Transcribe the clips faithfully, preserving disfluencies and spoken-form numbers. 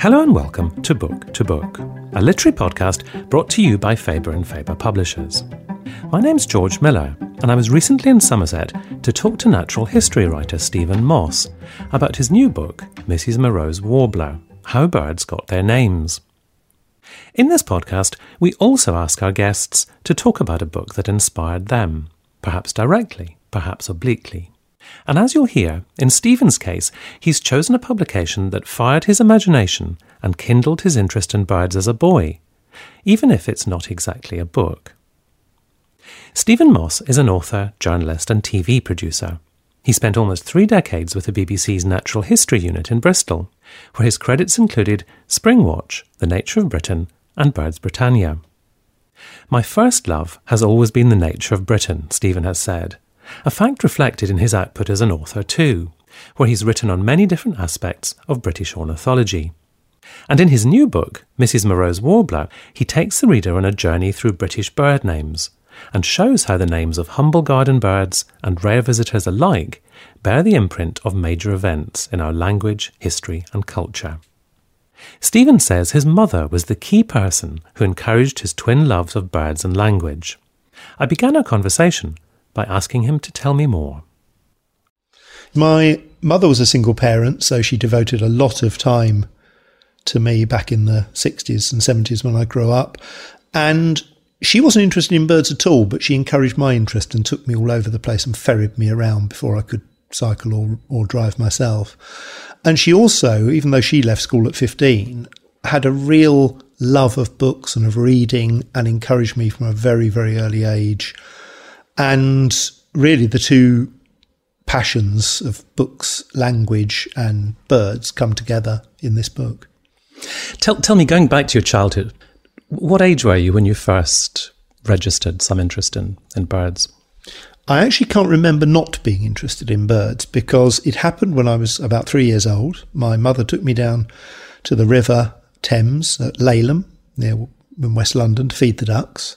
Hello and welcome to Book to Book, a literary podcast brought to you by Faber and Faber Publishers. My name's George Miller, and I was recently in Somerset to talk to natural history writer Stephen Moss about his new book, Missus Moreau's Warbler, How Birds Got Their Names. In this podcast, we also ask our guests to talk about a book that inspired them, perhaps directly, perhaps obliquely. And as you'll hear, in Stephen's case, he's chosen a publication that fired his imagination and kindled his interest in birds as a boy, even if it's not exactly a book. Stephen Moss is an author, journalist and T V producer. He spent almost three decades with the B B C's Natural History Unit in Bristol, where his credits included Springwatch, The Nature of Britain and Birds Britannia. My first love has always been the nature of Britain, Stephen has said. A fact reflected in his output as an author too, where he's written on many different aspects of British ornithology. And in his new book, Missus Moreau's Warbler, he takes the reader on a journey through British bird names and shows how the names of humble garden birds and rare visitors alike bear the imprint of major events in our language, history and culture. Stephen says his mother was the key person who encouraged his twin loves of birds and language. I began our conversation by asking him to tell me more. My mother was a single parent, so she devoted a lot of time to me back in the sixties and seventies when I grew up. And she wasn't interested in birds at all, but she encouraged my interest and took me all over the place and ferried me around before I could cycle or, or drive myself. And she also, even though she left school at fifteen, had a real love of books and of reading and encouraged me from a very, very early age. And really the two passions of books, language and birds come together in this book. Tell, tell me, going back to your childhood, what age were you when you first registered some interest in, in birds? I actually can't remember not being interested in birds because it happened when I was about three years old. My mother took me down to the river Thames at Laleham, near in West London, to feed the ducks.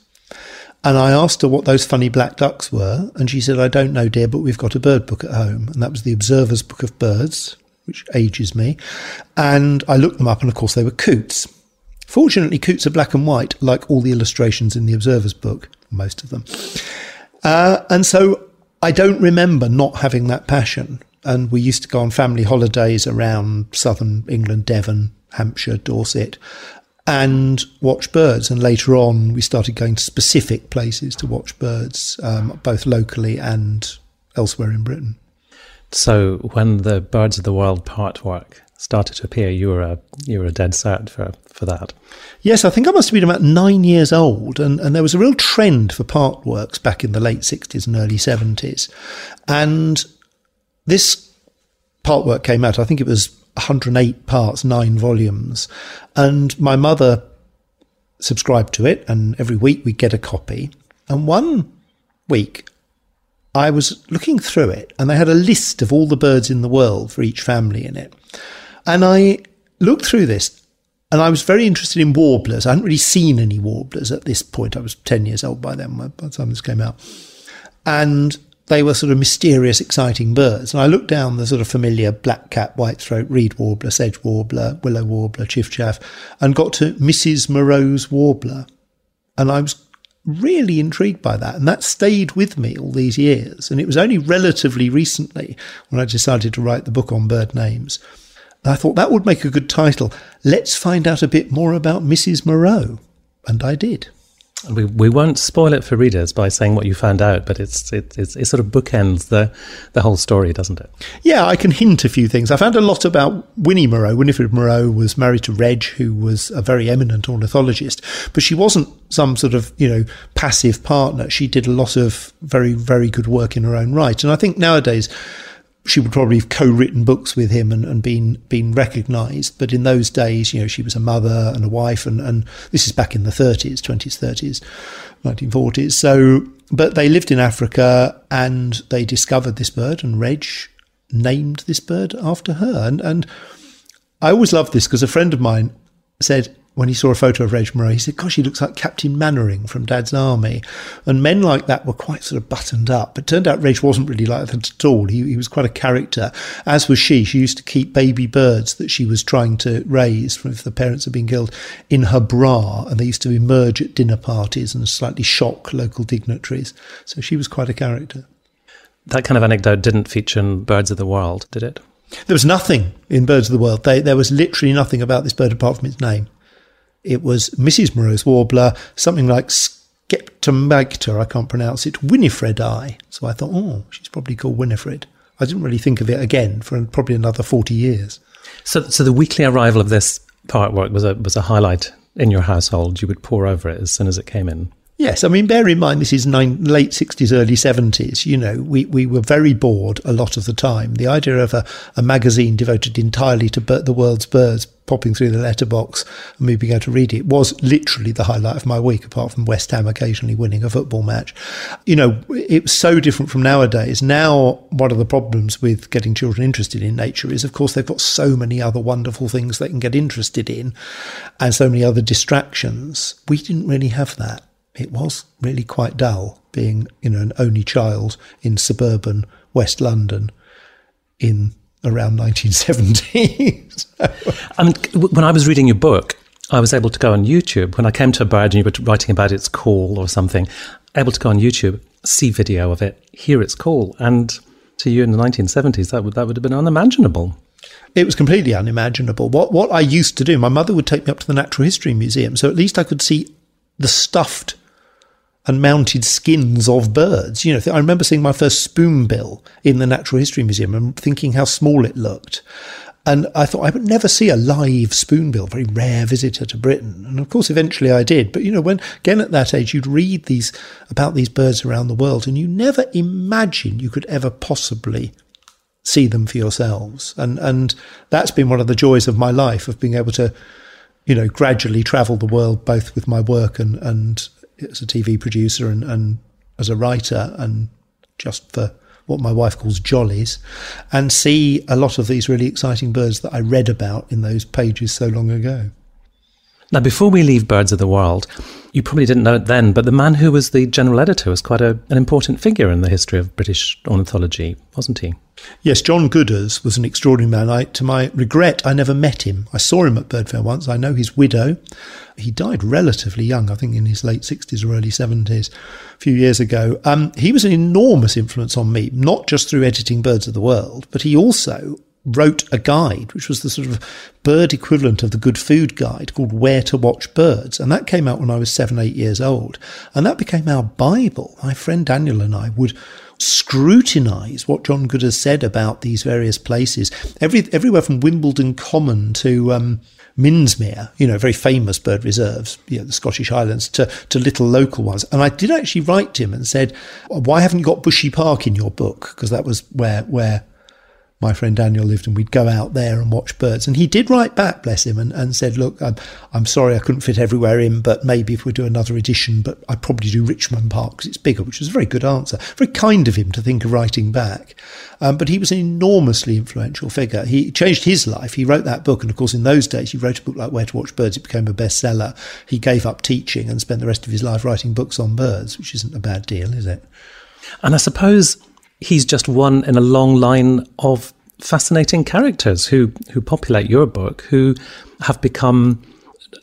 And I asked her what those funny black ducks were, and she said, "I don't know, dear, but we've got a bird book at home." And that was the Observer's Book of Birds, which ages me. And I looked them up, and of course they were coots. Fortunately, coots are black and white, like all the illustrations in the Observer's Book, most of them. Uh, and so I don't remember not having that passion. And we used to go on family holidays around southern England, Devon, Hampshire, Dorset, and watch birds. And later on, we started going to specific places to watch birds, um, both locally and elsewhere in Britain. So when the Birds of the World part work started to appear, you were a, you were a dead cert for, for that. Yes, I think I must have been about nine years old. And, and there was a real trend for part works back in the late sixties and early seventies. And this part work came out, I think it was one hundred eight parts, nine volumes. And my mother subscribed to it, and every week we'd get a copy. And one week I was looking through it, and they had a list of all the birds in the world for each family in it. And I looked through this, and I was very interested in warblers. I hadn't really seen any warblers at this point. I was ten years old by then, by the time this came out. And they were sort of mysterious, exciting birds. And I looked down the sort of familiar black cap, white throat, reed warbler, sedge warbler, willow warbler, chiff-chaff, and got to Missus Moreau's Warbler. And I was really intrigued by that. And that stayed with me all these years. And it was only relatively recently when I decided to write the book on bird names. And I thought that would make a good title. Let's find out a bit more about Missus Moreau. And I did. We we won't spoil it for readers by saying what you found out, but it's it, it's it sort of bookends the the whole story, doesn't it? Yeah, I can hint a few things. I found a lot about Winnie Moreau. Winifred Moreau was married to Reg, who was a very eminent ornithologist, but she wasn't some sort of, you know, passive partner. She did a lot of very, very good work in her own right. And I think nowadays she would probably have co-written books with him and, and been been recognised. But in those days, you know, she was a mother and a wife, and, and this is back in the thirties, twenties, thirties, nineteen forties. So, but they lived in Africa and they discovered this bird, and Reg named this bird after her. And, and I always loved this because a friend of mine said, when he saw a photo of Reg Moreau, he said, gosh, he looks like Captain Mannering from Dad's Army. And men like that were quite sort of buttoned up. But it turned out Reg wasn't really like that at all. He, he was quite a character, as was she. She used to keep baby birds that she was trying to raise from if the parents had been killed in her bra, and they used to emerge at dinner parties and slightly shock local dignitaries. So she was quite a character. That kind of anecdote didn't feature in Birds of the World, did it? There was nothing in Birds of the World. They, there was literally nothing about this bird apart from its name. It was Missus Moreau's Warbler, something like Skeptomagter, I can't pronounce it, Winifredi. So I thought, oh, she's probably called Winifred. I didn't really think of it again for probably another forty years. So so the weekly arrival of this part work was a, was a highlight in your household. You would pore over it as soon as it came in. Yes, I mean, bear in mind, this is nine, late sixties, early seventies. You know, we, we were very bored a lot of the time. The idea of a, a magazine devoted entirely to bir- the world's birds popping through the letterbox and me being able to read it was literally the highlight of my week, apart from West Ham occasionally winning a football match. You know, it was so different from nowadays. Now, one of the problems with getting children interested in nature is, of course, they've got so many other wonderful things they can get interested in and so many other distractions. We didn't really have that. It was really quite dull being, you know, an only child in suburban West London in around nineteen seventy. So. I mean, when I was reading your book, I was able to go on YouTube. When I came to a bird and you were writing about its call or something, able to go on YouTube, see video of it, hear its call. And to you in the nineteen seventies, that would that would have been unimaginable. It was completely unimaginable. What what I used to do, my mother would take me up to the Natural History Museum, so at least I could see the stuffed and mounted skins of birds. You know, I remember seeing my first spoonbill in the Natural History Museum and thinking how small it looked. And I thought I would never see a live spoonbill, very rare visitor to Britain. And of course, eventually I did. But, you know, when again at that age, you'd read these about these birds around the world and you never imagine you could ever possibly see them for yourselves. And, and that's been one of the joys of my life, of being able to, you know, gradually travel the world, both with my work and, and as a T V producer and, and as a writer, and just for what my wife calls jollies, and see a lot of these really exciting birds that I read about in those pages so long ago. Now, before we leave Birds of the World, you probably didn't know it then, but the man who was the general editor was quite a, an important figure in the history of British ornithology, wasn't he? Yes, John Gooders was an extraordinary man. I, to my regret, I never met him. I saw him at Bird Fair once. I know his widow. He died relatively young, I think in his late sixties or early seventies, a few years ago. Um, he was an enormous influence on me, not just through editing Birds of the World, but he also wrote a guide, which was the sort of bird equivalent of the Good Food Guide, called Where to Watch Birds. And that came out when I was seven, eight years old. And that became our Bible. My friend Daniel and I would scrutinise what John Gooders said about these various places, every everywhere from Wimbledon Common to um, Minsmere, you know, very famous bird reserves, you know, the Scottish Highlands, to, to little local ones. And I did actually write to him and said, why haven't you got Bushy Park in your book? Because that was where where... my friend Daniel lived, and we'd go out there and watch birds. And he did write back, bless him, and, and said, look, I'm, I'm sorry I couldn't fit everywhere in, but maybe if we do another edition, but I'd probably do Richmond Park because it's bigger, which was a very good answer. Very kind of him to think of writing back. Um, but he was an enormously influential figure. He changed his life. He wrote that book. And of course, in those days, he wrote a book like Where to Watch Birds. It became a bestseller. He gave up teaching and spent the rest of his life writing books on birds, which isn't a bad deal, is it? And I suppose he's just one in a long line of fascinating characters who, who populate your book, who have become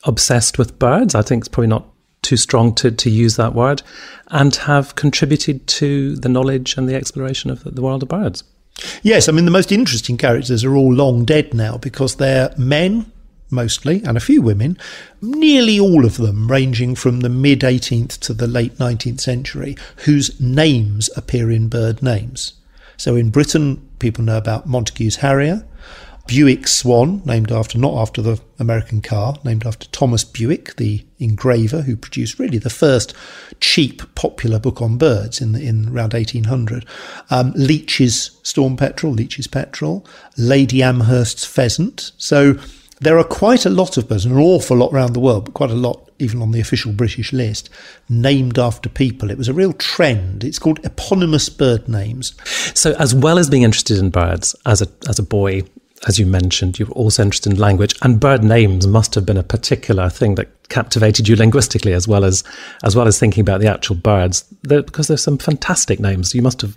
obsessed with birds. I think it's probably not too strong to, to use that word, and have contributed to the knowledge and the exploration of the world of birds. Yes, I mean, the most interesting characters are all long dead now because they're men, mostly, and a few women, nearly all of them ranging from the mid eighteenth to the late nineteenth century, whose names appear in bird names. So in Britain, people know about Montagu's Harrier, Buick's Swan, named after, not after the American car, named after Thomas Buick, the engraver who produced really the first cheap popular book on birds in the, in around eighteen hundred. Um, Leach's Storm Petrel, Leach's Petrel, Lady Amherst's Pheasant. So there are quite a lot of birds, an awful lot around the world, but quite a lot even on the official British list, named after people. It was a real trend. It's called eponymous bird names. So as well as being interested in birds as a as a boy as you mentioned, you were also interested in language, and bird names must have been a particular thing that captivated you linguistically, as well as as well as thinking about the actual birds, there, because there's some fantastic names. You must have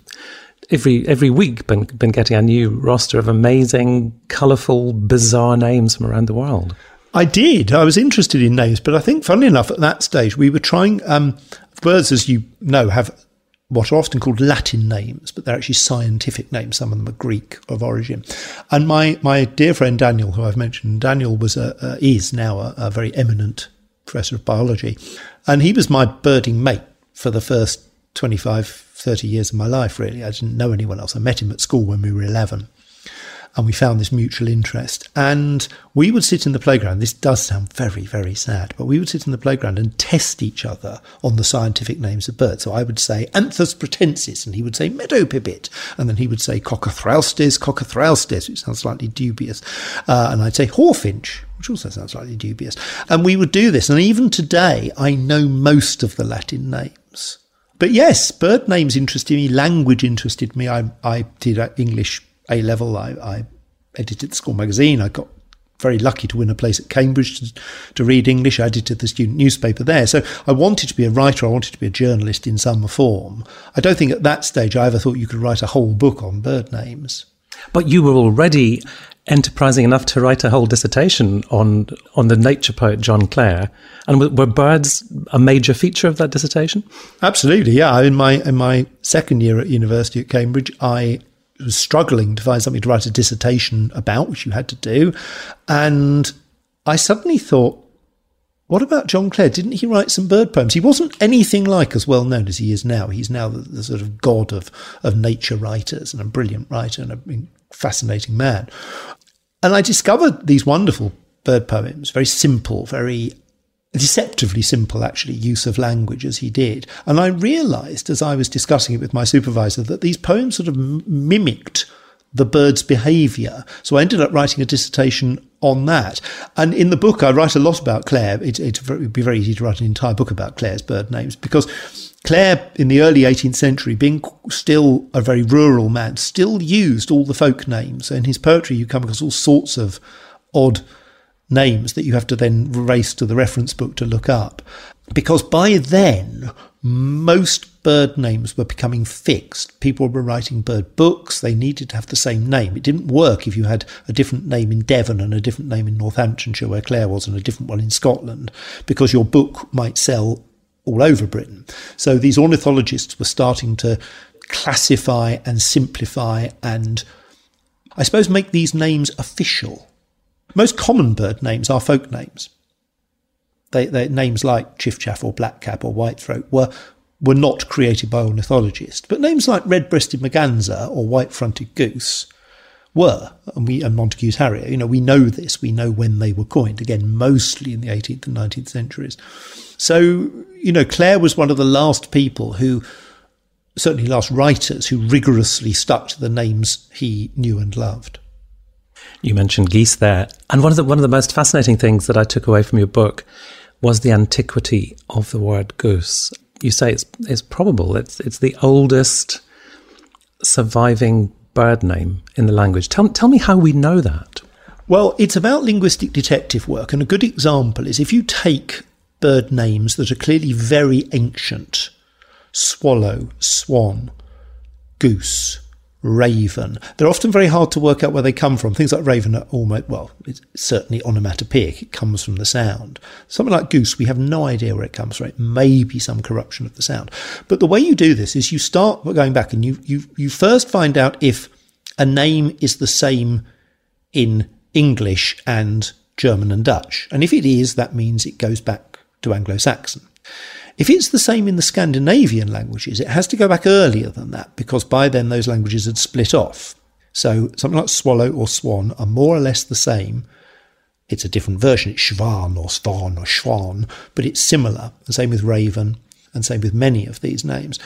every every week been been getting a new roster of amazing, colourful, bizarre names from around the world. I did. I was interested in names, but I think, funnily enough, at that stage we were trying. Um, birds, as you know, have what are often called Latin names, but they're actually scientific names. Some of them are Greek of origin. And my my dear friend Daniel, who I've mentioned, Daniel was a, uh, is now a, a very eminent professor of biology. And he was my birding mate for the first twenty-five, thirty years of my life, really. I didn't know anyone else. I met him at school when we were eleven. And we found this mutual interest. And we would sit in the playground. This does sound very, very sad, but we would sit in the playground and test each other on the scientific names of birds. So I would say Anthus pratensis, and he would say meadow pipit. And then he would say cockathralstes, cockathralstes, which sounds slightly dubious. Uh, and I'd say hawfinch, which also sounds slightly dubious. And we would do this. And even today, I know most of the Latin names. But yes, bird names interested me. Language interested me. I, I did English A-level, I, I edited the school magazine. I got very lucky to win a place at Cambridge to, to read English. I edited the student newspaper there. So I wanted to be a writer. I wanted to be a journalist in some form. I don't think at that stage I ever thought you could write a whole book on bird names. But you were already enterprising enough to write a whole dissertation on on the nature poet John Clare. And were birds a major feature of that dissertation? Absolutely, yeah. In my, in my second year at university at Cambridge, I was struggling to find something to write a dissertation about, which you had to do. And I suddenly thought, what about John Clare? Didn't he write some bird poems? He wasn't anything like as well known as he is now. He's now the, the sort of god of, of nature writers, and a brilliant writer and a fascinating man. And I discovered these wonderful bird poems, very simple, very deceptively simple, actually, use of language as he did. And I realised, as I was discussing it with my supervisor, that these poems sort of m- mimicked the bird's behaviour. So I ended up writing a dissertation on that. And in the book, I write a lot about Clare. It, it would be very easy to write an entire book about Clare's bird names, because Clare, in the early eighteenth century, being still a very rural man, still used all the folk names. And in his poetry, you come across all sorts of odd names that you have to then race to the reference book to look up, because by then most bird names were becoming fixed. People were writing bird books. They needed to have the same name. It didn't work if you had a different name in Devon and a different name in Northamptonshire, where Clare was, and a different one in Scotland, because your book might sell all over Britain. So these ornithologists were starting to classify and simplify and, I suppose, make these names official. Most common bird names are folk names. They, they, names like chiffchaff or blackcap or whitethroat were were not created by ornithologists, but names like red-breasted merganser or white-fronted goose were, and we and Montagu's harrier. You know, we know this. We know when they were coined. Again, mostly in the eighteenth and nineteenth centuries. So, you know, Clare was one of the last people who, certainly last writers, who rigorously stuck to the names he knew and loved. You mentioned geese there. And one of the one of the most fascinating things that I took away from your book was the antiquity of the word goose. You say it's it's probable. It's it's the oldest surviving bird name in the language. Tell, tell me how we know that. Well, it's about linguistic detective work. And a good example is if you take bird names that are clearly very ancient: swallow, swan, goose, raven. They're often very hard to work out where they come from. Things like raven are almost, well, it's certainly onomatopoeic. It comes from the sound. Something like goose, we have no idea where it comes from. It may be some corruption of the sound. But the way you do this is you start going back and you you you first find out if a name is the same in English and German and Dutch. And if it is, that means it goes back to Anglo-Saxon. If it's the same in the Scandinavian languages, it has to go back earlier than that, because by then those languages had split off. So something like swallow or swan are more or less the same. It's a different version. It's schwan or swan or schwan, but it's similar. And same with raven, and same with many of these names.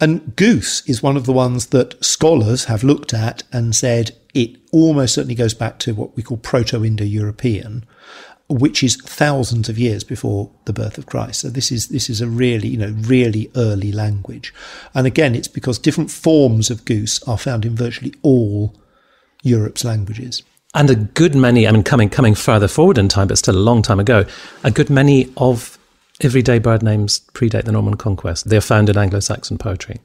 And goose is one of the ones that scholars have looked at and said it almost certainly goes back to what we call Proto-Indo-European, which is thousands of years before the birth of Christ. So this is this is a really, you know, really early language. And again, it's because different forms of goose are found in virtually all Europe's languages. And a good many, I mean, coming coming further forward in time, but still a long time ago, a good many of everyday bird names predate the Norman Conquest. They're found in Anglo-Saxon poetry.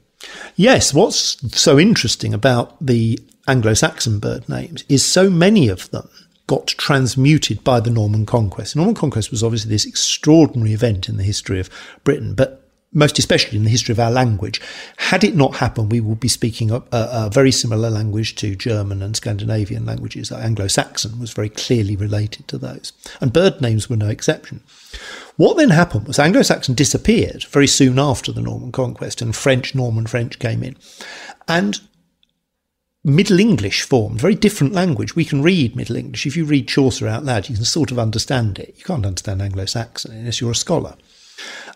Yes, what's so interesting about the Anglo-Saxon bird names is so many of them got transmuted by the Norman Conquest. The Norman Conquest was obviously this extraordinary event in the history of Britain, but most especially in the history of our language. Had it not happened, we would be speaking a, a very similar language to German and Scandinavian languages. Anglo-Saxon was very clearly related to those. And bird names were no exception. What then happened was Anglo-Saxon disappeared very soon after the Norman Conquest, and French, Norman French came in. And Middle English formed, very different language. We can read Middle English. If you read Chaucer out loud, you can sort of understand it. You can't understand Anglo-Saxon unless you're a scholar.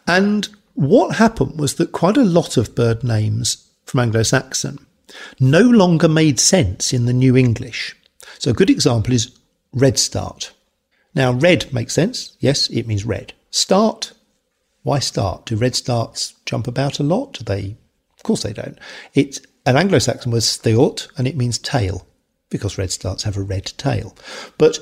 And what happened was that quite a lot of bird names from Anglo-Saxon no longer made sense in the New English. So a good example is redstart. Now, red makes sense. Yes, it means red. Start. Why start? Do redstarts jump about a lot? Do they? Of course they don't. It's an Anglo-Saxon word, stiort, and it means tail, because redstarts have a red tail. But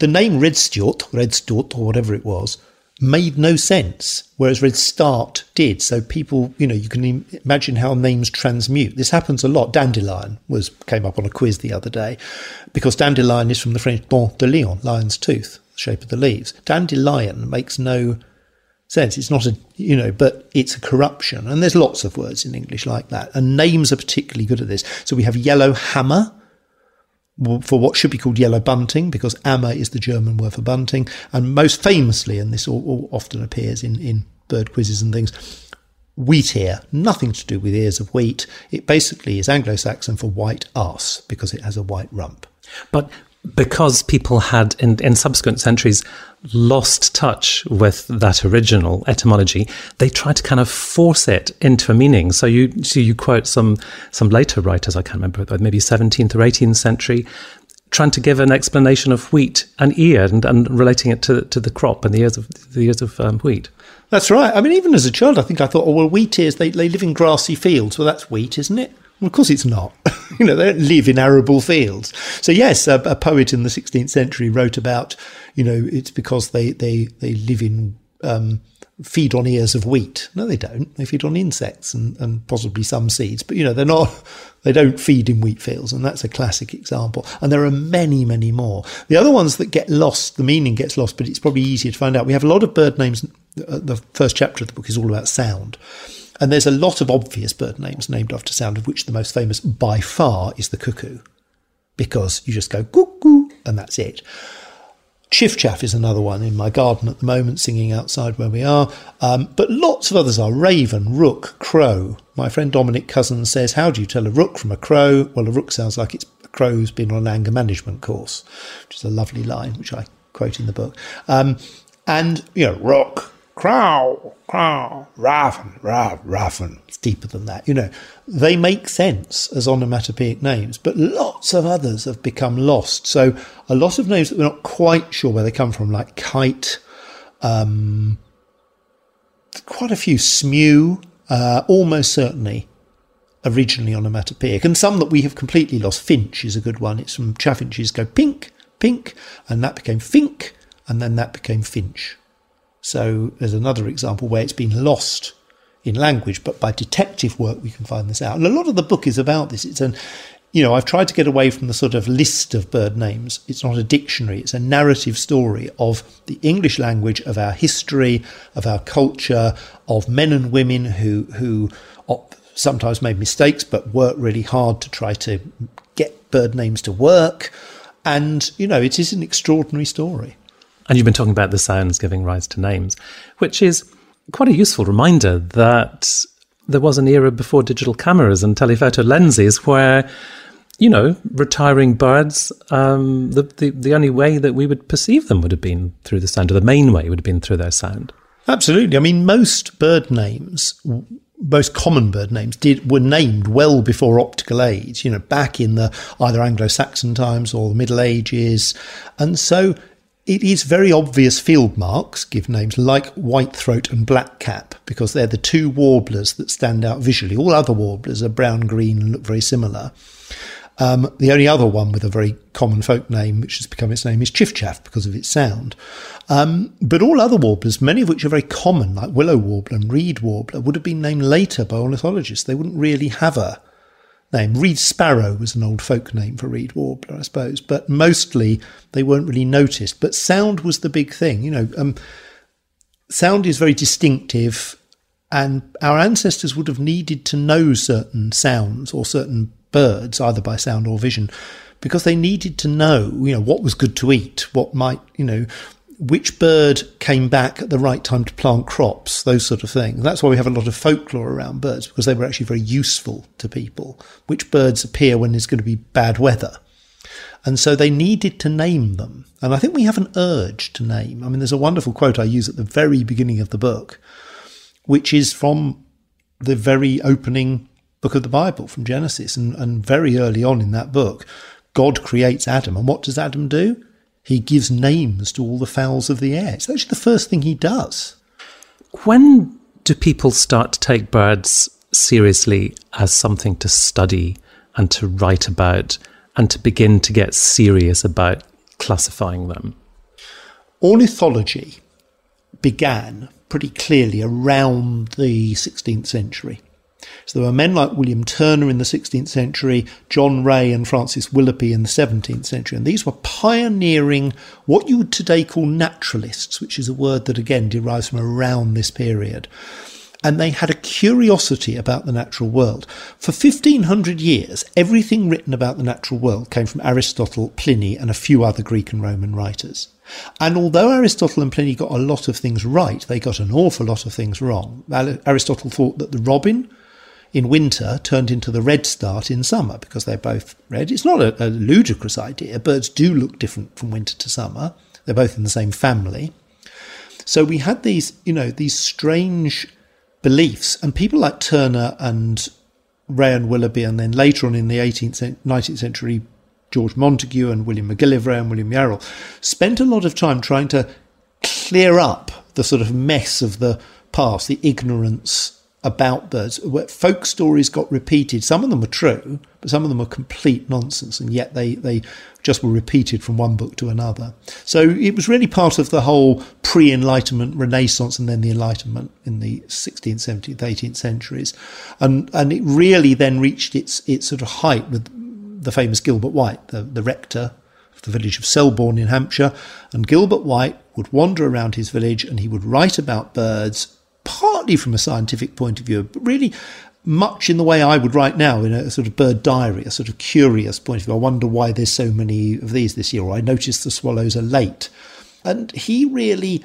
the name redstort, redstort, or whatever it was, made no sense, whereas Red Start did. So people, you know, you can imagine how names transmute. This happens a lot. Dandelion was came up on a quiz the other day, because dandelion is from the French dent de lion, lion's tooth, shape of the leaves. Dandelion makes no sense. It's not a, you know, but it's a corruption. And there's lots of words in English like that. And names are particularly good at this. So we have yellow hammer, for what should be called yellow bunting, because Ammer is the German word for bunting. And most famously, and this all, all often appears in, in bird quizzes and things, wheat ear, nothing to do with ears of wheat. It basically is Anglo-Saxon for white arse, because it has a white rump. But because people had, in, in subsequent centuries, lost touch with that original etymology, they tried to kind of force it into a meaning. So you so you quote some some later writers, I can't remember, maybe seventeenth or eighteenth century, trying to give an explanation of wheat and ear, and, and relating it to to the crop and the ears of the ears of um, wheat. That's right. I mean, even as a child, I think I thought, oh, well, wheat ears, they, they live in grassy fields. Well, that's wheat, isn't it? Well, of course it's not. You know, they don't live in arable fields. So yes, a, a poet in the sixteenth century wrote about, you know, it's because they, they, they live in, um, feed on ears of wheat. No, they don't. They feed on insects and, and possibly some seeds. But, you know, they're not, they don't feed in wheat fields. And that's a classic example. And there are many, many more. The other ones that get lost, the meaning gets lost, but it's probably easier to find out. We have a lot of bird names. The first chapter of the book is all about sound. And there's a lot of obvious bird names named after sound, of which the most famous by far is the cuckoo, because you just go cuckoo and that's it. Chiff-chaff is another one in my garden at the moment, singing outside where we are. Um, but lots of others are raven, rook, crow. My friend Dominic Cousins says, how do you tell a rook from a crow? Well, a rook sounds like it's a crow's been on an anger management course, which is a lovely line, which I quote in the book. Um, and, you know, rook, crow, crow, raven, raven, raven. It's deeper than that. You know, they make sense as onomatopoeic names, but lots of others have become lost. So a lot of names that we're not quite sure where they come from, like kite, um, quite a few, smew, uh, almost certainly originally onomatopoeic. And some that we have completely lost. Finch is a good one. It's from chaffinches go pink, pink, and that became fink, and then that became finch. So there's another example where it's been lost in language, but by detective work we can find this out. And a lot of the book is about this. It's an, you know, I've tried to get away from the sort of list of bird names. It's not a dictionary. It's a narrative story of the English language, of our history, of our culture, of men and women who who op- sometimes made mistakes, but worked really hard to try to get bird names to work. And, you know, it is an extraordinary story. And you've been talking about the sounds giving rise to names, which is quite a useful reminder that there was an era before digital cameras and telephoto lenses where, you know, retiring birds, um, the, the, the only way that we would perceive them would have been through the sound, or the main way would have been through their sound. Absolutely. I mean, most bird names, most common bird names did were named well before optical age, you know, back in the either Anglo-Saxon times or the Middle Ages. And so it is very obvious field marks give names like whitethroat and blackcap, because they're the two warblers that stand out visually. All other warblers are brown-green and look very similar. Um, the only other one with a very common folk name, which has become its name, is chiffchaff because of its sound. Um, but all other warblers, many of which are very common, like willow warbler and reed warbler, would have been named later by ornithologists. They wouldn't really have a name. Reed sparrow was an old folk name for reed warbler, I suppose, but mostly they weren't really noticed. But sound was the big thing. You know, um, sound is very distinctive, and our ancestors would have needed to know certain sounds or certain birds, either by sound or vision, because they needed to know, you know, what was good to eat, what might, you know, which bird came back at the right time to plant crops, those sort of things. That's why we have a lot of folklore around birds, because they were actually very useful to people. Which birds appear when there's going to be bad weather? And so they needed to name them. And I think we have an urge to name. I mean, there's a wonderful quote I use at the very beginning of the book, which is from the very opening book of the Bible, from Genesis, and, and very early on in that book, God creates Adam. And what does Adam do? He gives names to all the fowls of the air. It's actually the first thing he does. When do people start to take birds seriously as something to study and to write about and to begin to get serious about classifying them? Ornithology began pretty clearly around the sixteenth century. So there were men like William Turner in the sixteenth century, John Ray and Francis Willopy in the seventeenth century. And these were pioneering what you would today call naturalists, which is a word that, again, derives from around this period. And they had a curiosity about the natural world. For fifteen hundred years, everything written about the natural world came from Aristotle, Pliny, and a few other Greek and Roman writers. And although Aristotle and Pliny got a lot of things right, they got an awful lot of things wrong. Aristotle thought that the robin in winter turned into the redstart in summer because they're both red. It's not a, a ludicrous idea. Birds do look different from winter to summer. They're both in the same family. So we had these, you know, these strange beliefs, and people like Turner and Ray and Willoughby, and then later on in the eighteenth, nineteenth century, George Montagu and William McGillivray and William Yarrell spent a lot of time trying to clear up the sort of mess of the past, the ignorance about birds, where folk stories got repeated. Some of them were true, but some of them were complete nonsense, and yet they, they just were repeated from one book to another. So it was really part of the whole pre-Enlightenment Renaissance and then the Enlightenment in the sixteenth, seventeenth, eighteenth centuries. And and it really then reached its its sort of height with the famous Gilbert White, the, the rector of the village of Selborne in Hampshire. And Gilbert White would wander around his village and he would write about birds, partly from a scientific point of view, but really much in the way I would write now in a sort of bird diary, a sort of curious point of view. I wonder why there's so many of these this year, or I noticed the swallows are late. And he really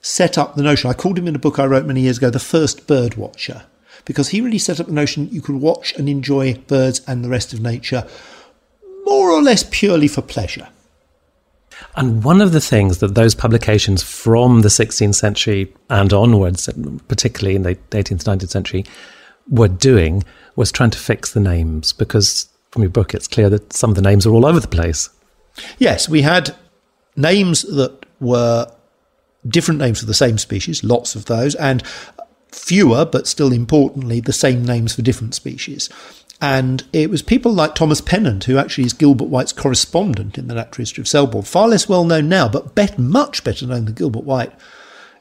set up the notion. I called him in a book I wrote many years ago, The First Bird Watcher, because he really set up the notion you could watch and enjoy birds and the rest of nature more or less purely for pleasure. And one of the things that those publications from the sixteenth century and onwards, particularly in the eighteenth, nineteenth century, were doing was trying to fix the names, because from your book it's clear that some of the names are all over the place. Yes, we had names that were different names for the same species, lots of those, and fewer, but still importantly, the same names for different species. And it was people like Thomas Pennant, who actually is Gilbert White's correspondent in the Natural History of Selborne, far less well known now, but bet much better known than Gilbert White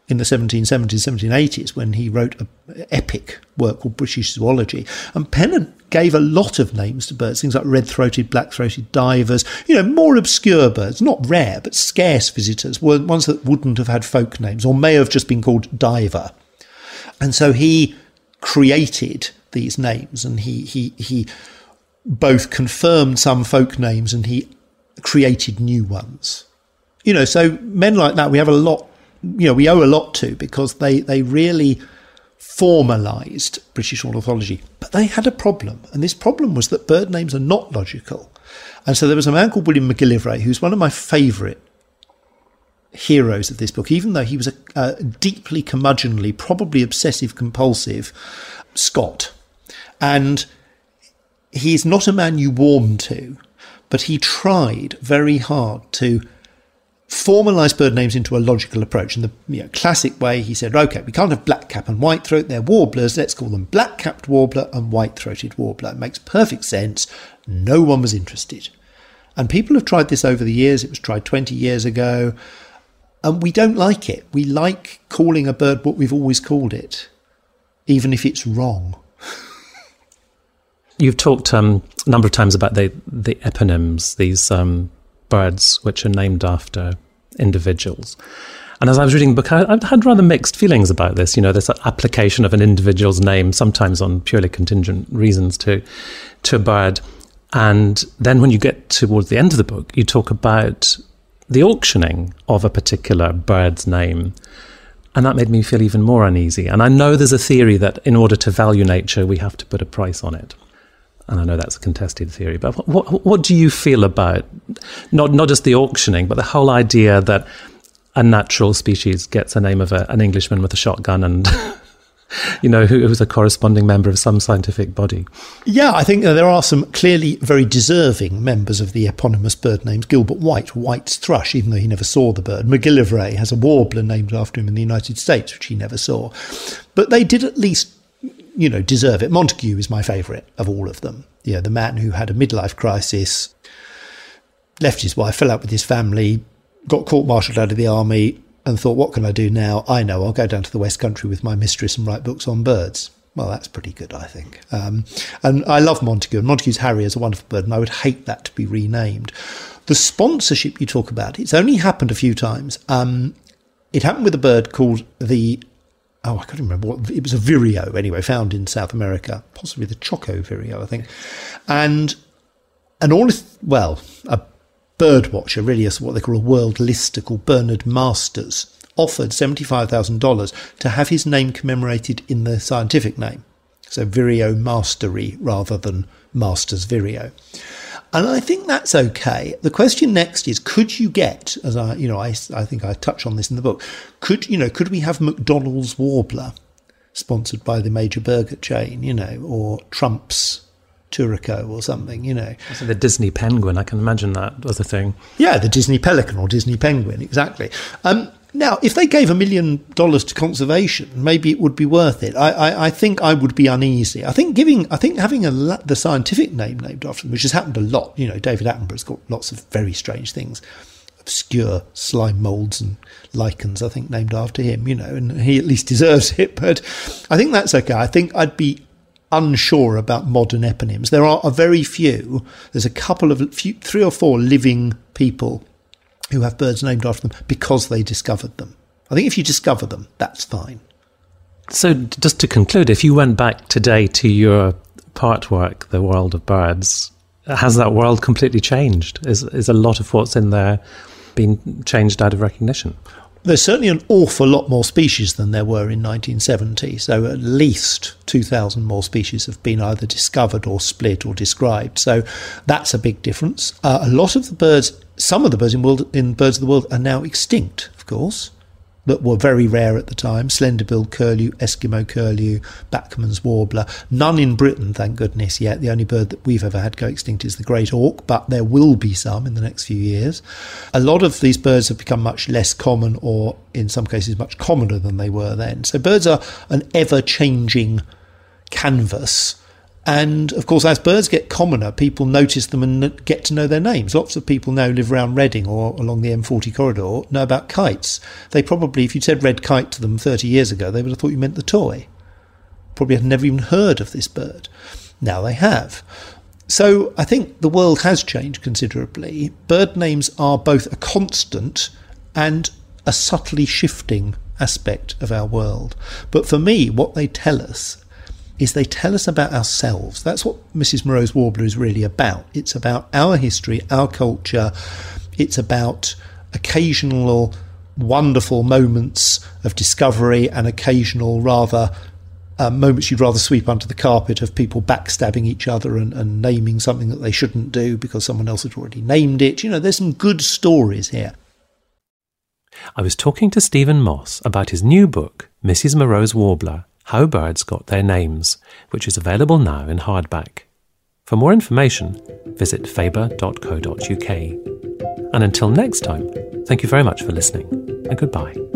in the seventeen seventies, seventeen eighties, when he wrote an epic work called British Zoology. And Pennant gave a lot of names to birds, things like red-throated, black-throated divers, you know, more obscure birds, not rare, but scarce visitors, were ones that wouldn't have had folk names or may have just been called diver. And so he created these names, and he he he both confirmed some folk names and he created new ones. You know, so men like that we have a lot, you know, we owe a lot to, because they they really formalized British ornithology. But they had a problem, and this problem was that bird names are not logical. And so there was a man called William McGillivray, who's one of my favorite heroes of this book, even though he was a, a deeply curmudgeonly, probably obsessive compulsive Scot. And he's not a man you warm to, but he tried very hard to formalised bird names into a logical approach. In the you know, classic way, he said, OK, we can't have blackcap and whitethroat, they're warblers, let's call them black-capped warbler and white-throated warbler. It makes perfect sense. No one was interested. And people have tried this over the years. It was tried twenty years ago. And we don't like it. We like calling a bird what we've always called it, even if it's wrong. You've talked um, a number of times about the, the eponyms, these um, birds which are named after individuals. And as I was reading the book, I, I had rather mixed feelings about this. You know, this application of an individual's name, sometimes on purely contingent reasons, to, to a bird. And then when you get towards the end of the book, you talk about the auctioning of a particular bird's name. And that made me feel even more uneasy. And I know there's a theory that in order to value nature, we have to put a price on it. And I know that's a contested theory. But what, what, what do you feel about not, not just the auctioning, but the whole idea that a natural species gets the name of a, an Englishman with a shotgun and... you know, who was a corresponding member of some scientific body. Yeah, I think there are some clearly very deserving members of the eponymous bird names. Gilbert White, White's thrush, even though he never saw the bird. McGillivray has a warbler named after him in the United States, which he never saw. But they did at least, you know, deserve it. Montagu is my favourite of all of them. You know, the man who had a midlife crisis, left his wife, fell out with his family, got court-martialed out of the army, and thought, what can I do now? I know, I'll go down to the West Country with my mistress and write books on birds. Well, that's pretty good, I think. Um, and I love Montagu, and Montagu's Harrier is a wonderful bird, and I would hate that to be renamed. The sponsorship you talk about, it's only happened a few times. Um, it happened with a bird called the, oh, I can't remember what, it was a vireo, anyway, found in South America, possibly the Choco vireo, I think. And an ornith, well, a bird watcher, really is what they call a world lister, called Bernard Masters, offered seventy-five thousand dollars to have his name commemorated in the scientific name. So Vireo Mastery rather than Masters Vireo. And I think that's okay. The question next is, could you get, as I, you know, I, I think I touch on this in the book, could, you know, could we have McDonald's Warbler sponsored by the major burger chain, you know, or Trump's Turaco or something, you know. So the Disney Penguin, I can imagine that was a thing. Yeah, the Disney Pelican or Disney Penguin, exactly. Um, now, if they gave a million dollars to conservation, maybe it would be worth it. I, I, I think I would be uneasy. I think giving, I think having a la- the scientific name named after them, which has happened a lot, you know, David Attenborough's got lots of very strange things, obscure slime moulds and lichens, I think, named after him, you know, and he at least deserves it, but I think that's okay. I think I'd be unsure about modern eponyms. There are a very few. There's a couple of few, three or four living people who have birds named after them because they discovered them. I think if you discover them, that's fine. So just to conclude, if you went back today to your part work, The World of Birds, has that world completely changed? Is is a lot of what's in there being changed out of recognition? There's certainly an awful lot more species than there were in nineteen seventy, so at least two thousand more species have been either discovered or split or described, so that's a big difference. Uh, a lot of the birds, some of the birds in, world, in Birds of the World are now extinct, of course, that were very rare at the time, slender-billed curlew, Eskimo curlew, Bachman's warbler, none in Britain, thank goodness, yet. The only bird that we've ever had go extinct is the great auk, but there will be some in the next few years. A lot of these birds have become much less common, or in some cases much commoner than they were then. So birds are an ever-changing canvas. And, of course, as birds get commoner, people notice them and get to know their names. Lots of people now live around Reading or along the M forty corridor, know about kites. They probably, if you'd said red kite to them thirty years ago, they would have thought you meant the toy. Probably had never even heard of this bird. Now they have. So I think the world has changed considerably. Bird names are both a constant and a subtly shifting aspect of our world. But for me, what they tell us is they tell us about ourselves. That's what Missus Moreau's Warbler is really about. It's about our history, our culture. It's about occasional wonderful moments of discovery and occasional rather uh, moments you'd rather sweep under the carpet of people backstabbing each other and, and naming something that they shouldn't do because someone else had already named it. You know, there's some good stories here. I was talking to Stephen Moss about his new book, Missus Moreau's Warbler, How Birds Got Their Names, which is available now in hardback. For more information, visit faber dot co dot uk. And until next time, Thank you very much for listening, and goodbye.